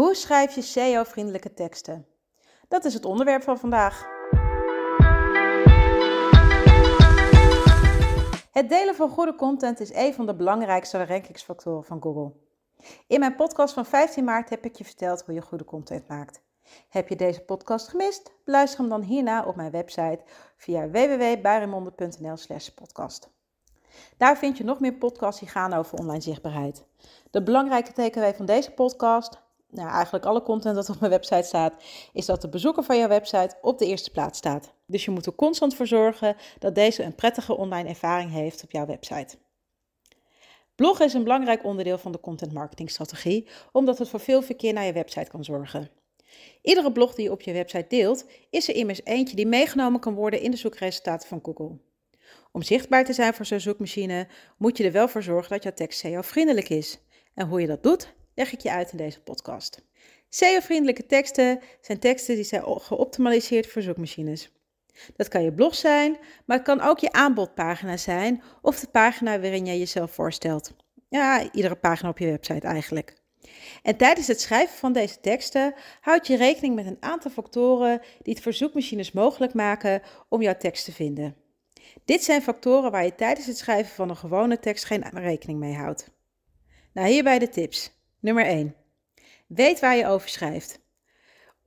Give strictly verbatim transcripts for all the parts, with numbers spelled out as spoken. Hoe schrijf je S E O-vriendelijke teksten? Dat is het onderwerp van vandaag. Het delen van goede content is een van de belangrijkste rankingsfactoren van Google. In mijn podcast van vijftien maart heb ik je verteld hoe je goede content maakt. Heb je deze podcast gemist? Beluister hem dan hierna op mijn website via w w w punt barimonde punt n l slash podcast. Daar vind je nog meer podcasts die gaan over online zichtbaarheid. De belangrijke takeaway van deze podcast, nou eigenlijk alle content dat op mijn website staat, is dat de bezoeker van jouw website op de eerste plaats staat. Dus je moet er constant voor zorgen dat deze een prettige online ervaring heeft op jouw website. Bloggen is een belangrijk onderdeel van de content marketing strategie, omdat het voor veel verkeer naar je website kan zorgen. Iedere blog die je op je website deelt, is er immers eentje die meegenomen kan worden in de zoekresultaten van Google. Om zichtbaar te zijn voor zo'n zoekmachine, moet je er wel voor zorgen dat jouw tekst S E O-vriendelijk is. En hoe je dat doet, leg ik je uit in deze podcast. S E O-vriendelijke teksten zijn teksten die zijn geoptimaliseerd voor zoekmachines. Dat kan je blog zijn, maar het kan ook je aanbodpagina zijn of de pagina waarin je jezelf voorstelt. Ja, iedere pagina op je website eigenlijk. En tijdens het schrijven van deze teksten houd je rekening met een aantal factoren die het voor zoekmachines mogelijk maken om jouw tekst te vinden. Dit zijn factoren waar je tijdens het schrijven van een gewone tekst geen rekening mee houdt. Nou, hierbij de tips. Nummer één. Weet waar je over schrijft.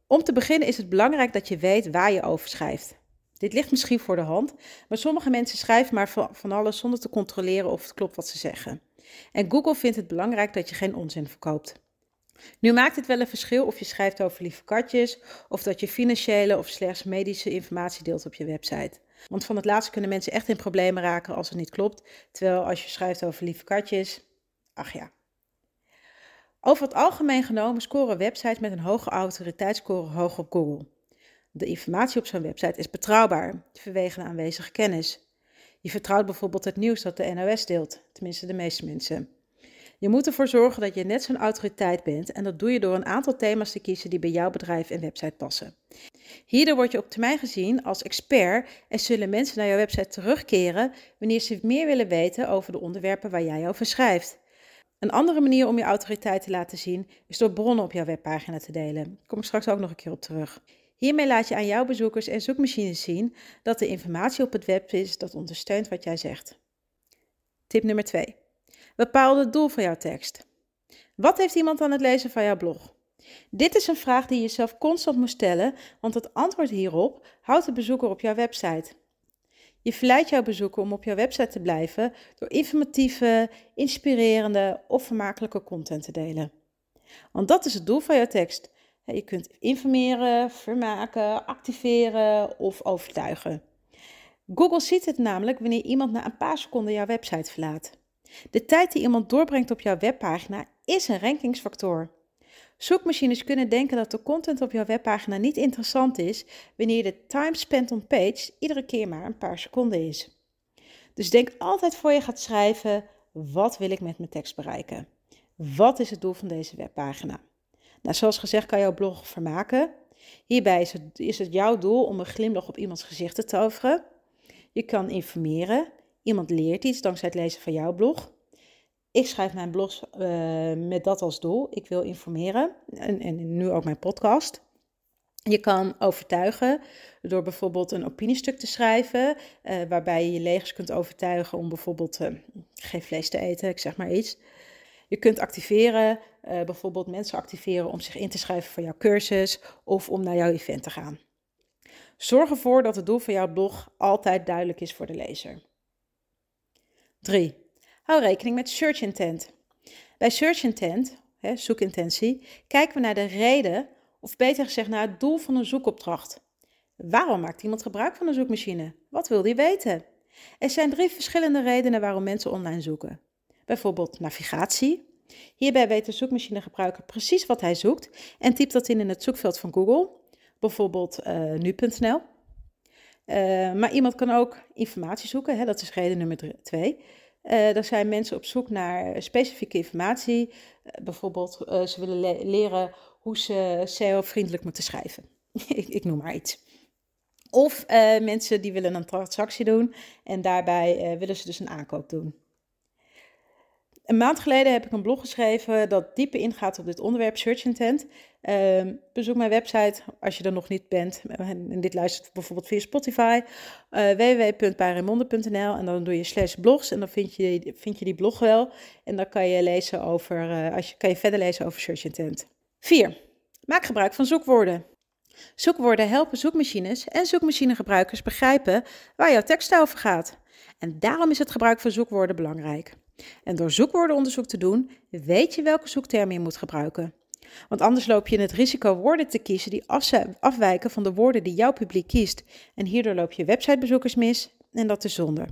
Om te beginnen is het belangrijk dat je weet waar je over schrijft. Dit ligt misschien voor de hand, maar sommige mensen schrijven maar van alles zonder te controleren of het klopt wat ze zeggen. En Google vindt het belangrijk dat je geen onzin verkoopt. Nu maakt het wel een verschil of je schrijft over lieve katjes, of dat je financiële of slechts medische informatie deelt op je website. Want van het laatste kunnen mensen echt in problemen raken als het niet klopt, terwijl als je schrijft over lieve katjes, ach ja. Over het algemeen genomen scoren websites met een hoge autoriteitsscore hoog op Google. De informatie op zo'n website is betrouwbaar, vanwege de aanwezige kennis. Je vertrouwt bijvoorbeeld het nieuws dat de N O S deelt, tenminste de meeste mensen. Je moet ervoor zorgen dat je net zo'n autoriteit bent en dat doe je door een aantal thema's te kiezen die bij jouw bedrijf en website passen. Hierdoor word je op termijn gezien als expert en zullen mensen naar jouw website terugkeren wanneer ze meer willen weten over de onderwerpen waar jij over schrijft. Een andere manier om je autoriteit te laten zien is door bronnen op jouw webpagina te delen. Daar kom ik straks ook nog een keer op terug. Hiermee laat je aan jouw bezoekers en zoekmachines zien dat de informatie op het web is dat ondersteunt wat jij zegt. Tip nummer twee. Bepaal het doel van jouw tekst. Wat heeft iemand aan het lezen van jouw blog? Dit is een vraag die je zelf constant moet stellen, want het antwoord hierop houdt de bezoeker op jouw website. Je verleidt jouw bezoeker om op jouw website te blijven door informatieve, inspirerende of vermakelijke content te delen. Want dat is het doel van jouw tekst. Je kunt informeren, vermaken, activeren of overtuigen. Google ziet het namelijk wanneer iemand na een paar seconden jouw website verlaat. De tijd die iemand doorbrengt op jouw webpagina is een rankingsfactor. Zoekmachines kunnen denken dat de content op jouw webpagina niet interessant is wanneer de time spent on page iedere keer maar een paar seconden is. Dus denk altijd voor je gaat schrijven, wat wil ik met mijn tekst bereiken? Wat is het doel van deze webpagina? Nou, zoals gezegd kan jouw blog vermaken. Hierbij is het, is het jouw doel om een glimlach op iemands gezicht te toveren. Je kan informeren. Iemand leert iets dankzij het lezen van jouw blog. Ik schrijf mijn blogs uh, met dat als doel. Ik wil informeren. En, en nu ook mijn podcast. Je kan overtuigen door bijvoorbeeld een opiniestuk te schrijven. Uh, waarbij je je lezers kunt overtuigen om bijvoorbeeld uh, geen vlees te eten. Ik zeg maar iets. Je kunt activeren, bijvoorbeeld mensen activeren om zich in te schrijven voor jouw cursus of om naar jouw event te gaan. Zorg ervoor dat het doel van jouw blog altijd duidelijk is voor de lezer. drie. Hou rekening met search intent. Bij search intent, zoekintentie, kijken we naar de reden, of beter gezegd naar het doel van een zoekopdracht. Waarom maakt iemand gebruik van een zoekmachine? Wat wil die weten? Er zijn drie verschillende redenen waarom mensen online zoeken. Bijvoorbeeld navigatie. Hierbij weet de zoekmachinegebruiker precies wat hij zoekt en typt dat in in het zoekveld van Google, bijvoorbeeld uh, nu punt n l. Uh, maar iemand kan ook informatie zoeken, hè? Dat is reden nummer twee. Uh, er zijn mensen op zoek naar specifieke informatie, uh, bijvoorbeeld uh, ze willen le- leren hoe ze S E O-vriendelijk moeten schrijven. ik, ik noem maar iets. Of uh, mensen die willen een transactie doen en daarbij uh, willen ze dus een aankoop doen. Een maand geleden heb ik een blog geschreven dat dieper ingaat op dit onderwerp search intent. Uh, bezoek mijn website als je er nog niet bent. En dit luistert bijvoorbeeld via Spotify. Uh, w w w punt paremonde punt n l en dan doe je slash blogs en dan vind je, vind je die blog wel. En dan kan je, lezen over, uh, als je, kan je verder lezen over search intent. vier. Maak gebruik van zoekwoorden. Zoekwoorden helpen zoekmachines en zoekmachinegebruikers begrijpen waar jouw tekst over gaat. En daarom is het gebruik van zoekwoorden belangrijk. En door zoekwoordenonderzoek te doen, weet je welke zoektermen je moet gebruiken. Want anders loop je in het risico woorden te kiezen die afwijken van de woorden die jouw publiek kiest. En hierdoor loop je websitebezoekers mis en dat is zonde.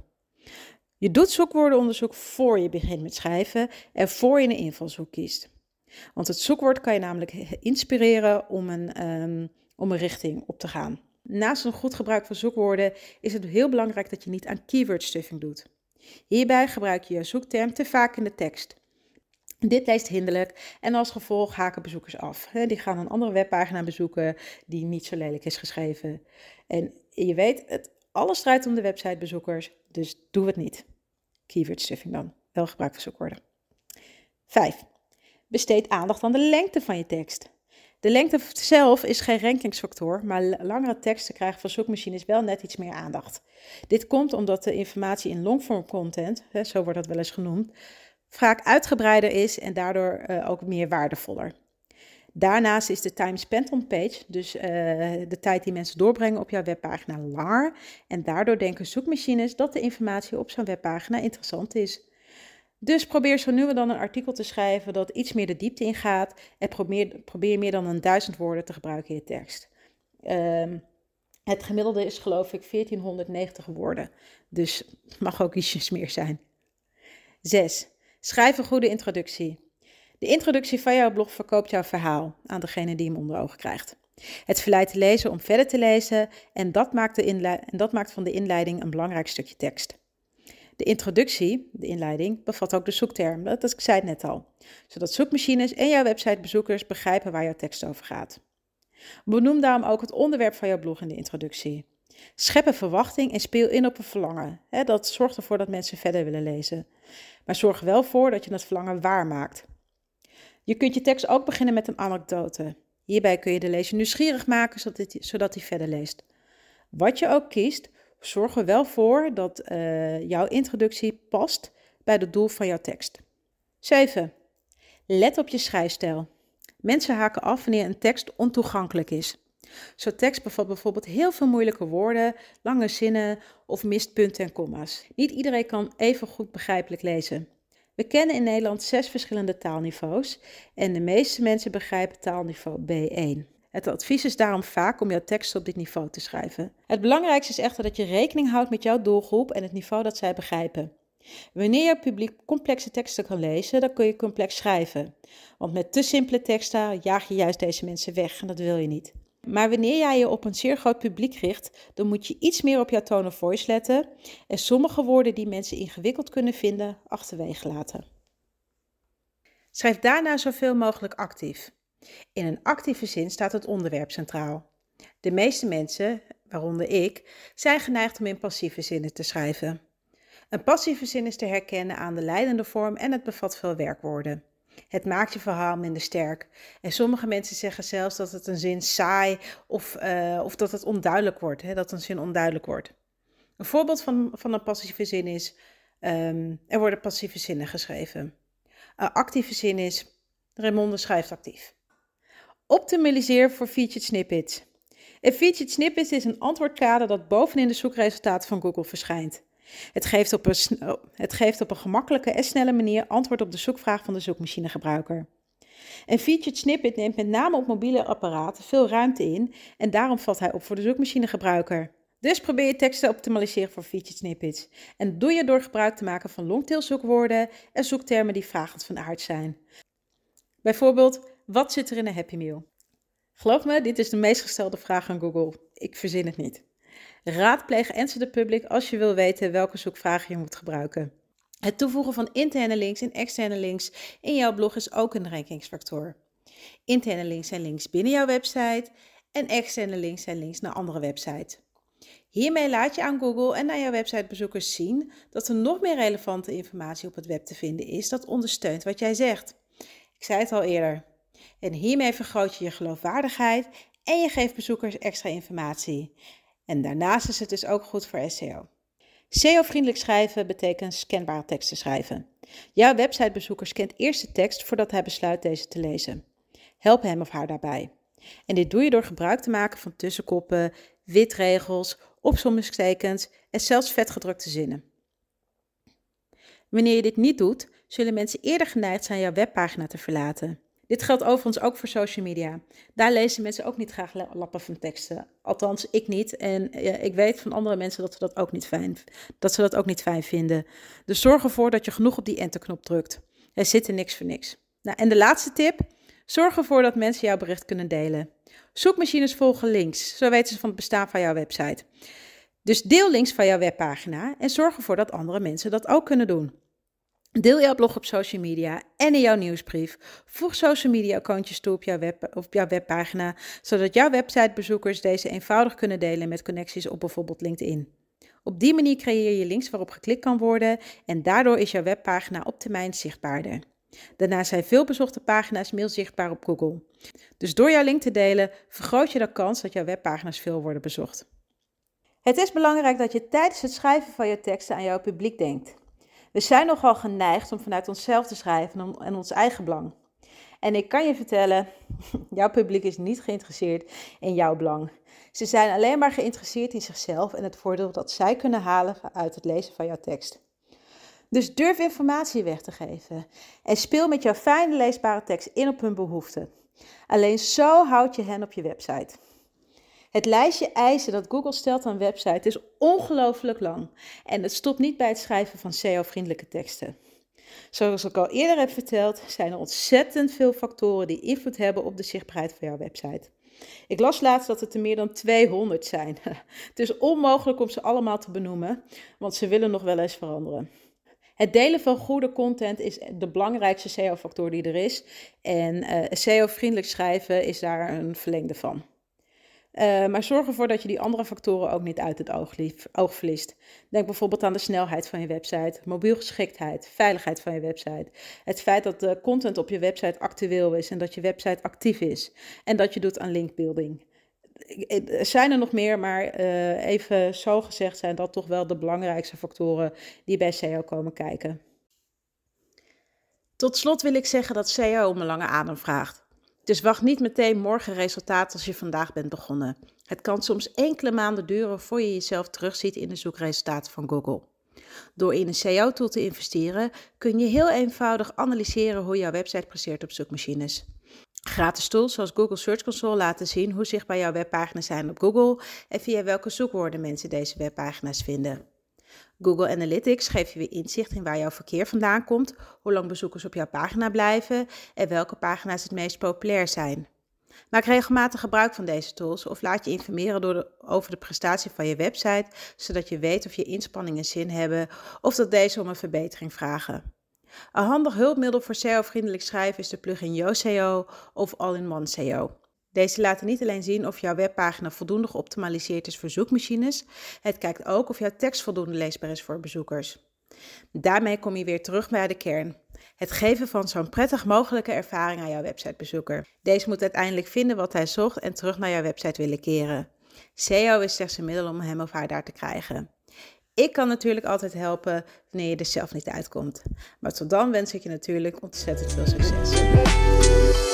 Je doet zoekwoordenonderzoek voor je begint met schrijven en voor je een invalshoek kiest. Want het zoekwoord kan je namelijk inspireren om een, um, om een richting op te gaan. Naast een goed gebruik van zoekwoorden is het heel belangrijk dat je niet aan keyword stuffing doet. Hierbij gebruik je je zoekterm te vaak in de tekst. Dit leest hinderlijk en als gevolg haken bezoekers af. Die gaan een andere webpagina bezoeken die niet zo lelijk is geschreven. En je weet, het alles draait om de websitebezoekers, dus doe het niet. Keyword stuffing dan, wel gebruik van zoekwoorden. vijf. Besteed aandacht aan de lengte van je tekst. De lengte zelf is geen rankingsfactor, maar langere teksten krijgen van zoekmachines wel net iets meer aandacht. Dit komt omdat de informatie in longform content, zo wordt dat wel eens genoemd, vaak uitgebreider is en daardoor ook meer waardevoller. Daarnaast is de time spent on page, dus de tijd die mensen doorbrengen op jouw webpagina, langer. En daardoor denken zoekmachines dat de informatie op zo'n webpagina interessant is. Dus probeer zo nu en dan een artikel te schrijven dat iets meer de diepte ingaat en probeer, probeer meer dan een duizend woorden te gebruiken in je tekst. Um, het gemiddelde is geloof ik veertienhonderdnegentig woorden, dus het mag ook ietsjes meer zijn. zes. Schrijf een goede introductie. De introductie van jouw blog verkoopt jouw verhaal aan degene die hem onder ogen krijgt. Het verleidt de lezer om verder te lezen en dat maakt, de inle- en dat maakt van de inleiding een belangrijk stukje tekst. De introductie, de inleiding, bevat ook de zoekterm, dat zei ik net al. Zodat zoekmachines en jouw websitebezoekers begrijpen waar jouw tekst over gaat. Benoem daarom ook het onderwerp van jouw blog in de introductie. Schep een verwachting en speel in op een verlangen. Dat zorgt ervoor dat mensen verder willen lezen. Maar zorg wel voor dat je dat verlangen waarmaakt. Je kunt je tekst ook beginnen met een anekdote. Hierbij kun je de lezer nieuwsgierig maken, zodat hij verder leest. Wat je ook kiest, zorg er wel voor dat uh, jouw introductie past bij het doel van jouw tekst. zeven. Let op je schrijfstijl. Mensen haken af wanneer een tekst ontoegankelijk is. Zo'n tekst bevat bijvoorbeeld heel veel moeilijke woorden, lange zinnen of mist punten en komma's. Niet iedereen kan even goed begrijpelijk lezen. We kennen in Nederland zes verschillende taalniveaus en de meeste mensen begrijpen taalniveau B één. Het advies is daarom vaak om jouw tekst op dit niveau te schrijven. Het belangrijkste is echter dat je rekening houdt met jouw doelgroep en het niveau dat zij begrijpen. Wanneer jouw publiek complexe teksten kan lezen, dan kun je complex schrijven. Want met te simpele teksten jaag je juist deze mensen weg en dat wil je niet. Maar wanneer jij je op een zeer groot publiek richt, dan moet je iets meer op jouw tone of voice letten en sommige woorden die mensen ingewikkeld kunnen vinden, achterwege laten. Schrijf daarna zoveel mogelijk actief. In een actieve zin staat het onderwerp centraal. De meeste mensen, waaronder ik, zijn geneigd om in passieve zinnen te schrijven. Een passieve zin is te herkennen aan de leidende vorm en het bevat veel werkwoorden. Het maakt je verhaal minder sterk. En sommige mensen zeggen zelfs dat het een zin saai of, uh, of dat het onduidelijk wordt, hè, dat een zin onduidelijk wordt. Een voorbeeld van, van een passieve zin is, um, er worden passieve zinnen geschreven. Een actieve zin is, Raymonde schrijft actief. Optimaliseer voor featured snippets. Een featured snippet is een antwoordkader dat bovenin de zoekresultaten van Google verschijnt. Het geeft op een, het geeft op een gemakkelijke en snelle manier antwoord op de zoekvraag van de zoekmachinegebruiker. Een featured snippet neemt met name op mobiele apparaten veel ruimte in en daarom valt hij op voor de zoekmachinegebruiker. Dus probeer je teksten te optimaliseren voor featured snippets. En doe je door gebruik te maken van longtail zoekwoorden en zoektermen die vragend van aard zijn. Bijvoorbeeld, wat zit er in een Happy Meal? Geloof me, dit is de meest gestelde vraag aan Google. Ik verzin het niet. Raadpleeg Answer the Public als je wil weten welke zoekvragen je moet gebruiken. Het toevoegen van interne links en externe links in jouw blog is ook een rankingsfactor. Interne links zijn links binnen jouw website en externe links zijn links naar andere websites. Hiermee laat je aan Google en aan jouw websitebezoekers zien dat er nog meer relevante informatie op het web te vinden is dat ondersteunt wat jij zegt. Ik zei het al eerder. En hiermee vergroot je je geloofwaardigheid en je geeft bezoekers extra informatie. En daarnaast is het dus ook goed voor S E O. S E O-vriendelijk schrijven betekent scanbare teksten schrijven. Jouw websitebezoeker scant eerst de tekst voordat hij besluit deze te lezen. Help hem of haar daarbij. En dit doe je door gebruik te maken van tussenkoppen, witregels, opsommingstekens en zelfs vetgedrukte zinnen. Wanneer je dit niet doet, zullen mensen eerder geneigd zijn jouw webpagina te verlaten. Dit geldt overigens ook voor social media. Daar lezen mensen ook niet graag lappen van teksten. Althans, ik niet. En ik weet van andere mensen dat ze dat ook niet fijn, dat ze dat ook niet fijn vinden. Dus zorg ervoor dat je genoeg op die enterknop drukt. Er zit er niks voor niks. Nou, en de laatste tip. Zorg ervoor dat mensen jouw bericht kunnen delen. Zoekmachines volgen links. Zo weten ze van het bestaan van jouw website. Dus deel links van jouw webpagina en zorg ervoor dat andere mensen dat ook kunnen doen. Deel jouw blog op social media en in jouw nieuwsbrief. Voeg social media accountjes toe op jouw, web, op jouw webpagina, zodat jouw websitebezoekers deze eenvoudig kunnen delen met connecties op bijvoorbeeld LinkedIn. Op die manier creëer je links waarop geklikt kan worden en daardoor is jouw webpagina op termijn zichtbaarder. Daarnaast zijn veel bezochte pagina's meer zichtbaar op Google. Dus door jouw link te delen vergroot je de kans dat jouw webpagina's veel worden bezocht. Het is belangrijk dat je tijdens het schrijven van je teksten aan jouw publiek denkt. We zijn nogal geneigd om vanuit onszelf te schrijven en ons eigen belang. En ik kan je vertellen, jouw publiek is niet geïnteresseerd in jouw belang. Ze zijn alleen maar geïnteresseerd in zichzelf en het voordeel dat zij kunnen halen uit het lezen van jouw tekst. Dus durf informatie weg te geven en speel met jouw fijne leesbare tekst in op hun behoeften. Alleen zo houd je hen op je website. Het lijstje eisen dat Google stelt aan websites is ongelooflijk lang en het stopt niet bij het schrijven van S E O-vriendelijke teksten. Zoals ik al eerder heb verteld, zijn er ontzettend veel factoren die invloed hebben op de zichtbaarheid van jouw website. Ik las laatst dat het er meer dan tweehonderd zijn. Het is onmogelijk om ze allemaal te benoemen, want ze willen nog wel eens veranderen. Het delen van goede content is de belangrijkste S E O-factor die er is en uh, S E O-vriendelijk schrijven is daar een verlengde van. Uh, maar zorg ervoor dat je die andere factoren ook niet uit het oog, lief, oog verliest. Denk bijvoorbeeld aan de snelheid van je website, mobielgeschiktheid, veiligheid van je website. Het feit dat de content op je website actueel is en dat je website actief is. En dat je doet aan linkbuilding. Er zijn er nog meer, maar uh, even zo gezegd zijn dat toch wel de belangrijkste factoren die bij S E O komen kijken. Tot slot wil ik zeggen dat S E O om een lange adem vraagt. Dus wacht niet meteen morgen resultaat als je vandaag bent begonnen. Het kan soms enkele maanden duren voor je jezelf terugziet in de zoekresultaten van Google. Door in een S E O-tool te investeren kun je heel eenvoudig analyseren hoe jouw website presteert op zoekmachines. Gratis tools zoals Google Search Console laten zien hoe zichtbaar jouw webpagina's zijn op Google en via welke zoekwoorden mensen deze webpagina's vinden. Google Analytics geeft je weer inzicht in waar jouw verkeer vandaan komt, hoe lang bezoekers op jouw pagina blijven en welke pagina's het meest populair zijn. Maak regelmatig gebruik van deze tools of laat je informeren door de, over de prestatie van je website, zodat je weet of je inspanningen zin hebben of dat deze om een verbetering vragen. Een handig hulpmiddel voor S E O-vriendelijk schrijven is de plugin Yoast S E O of All-in-One S E O. Deze laten niet alleen zien of jouw webpagina voldoende geoptimaliseerd is voor zoekmachines, het kijkt ook of jouw tekst voldoende leesbaar is voor bezoekers. Daarmee kom je weer terug bij de kern. Het geven van zo'n prettig mogelijke ervaring aan jouw websitebezoeker. Deze moet uiteindelijk vinden wat hij zocht en terug naar jouw website willen keren. S E O is slechts een middel om hem of haar daar te krijgen. Ik kan natuurlijk altijd helpen wanneer je er zelf niet uitkomt. Maar tot dan wens ik je natuurlijk ontzettend veel succes.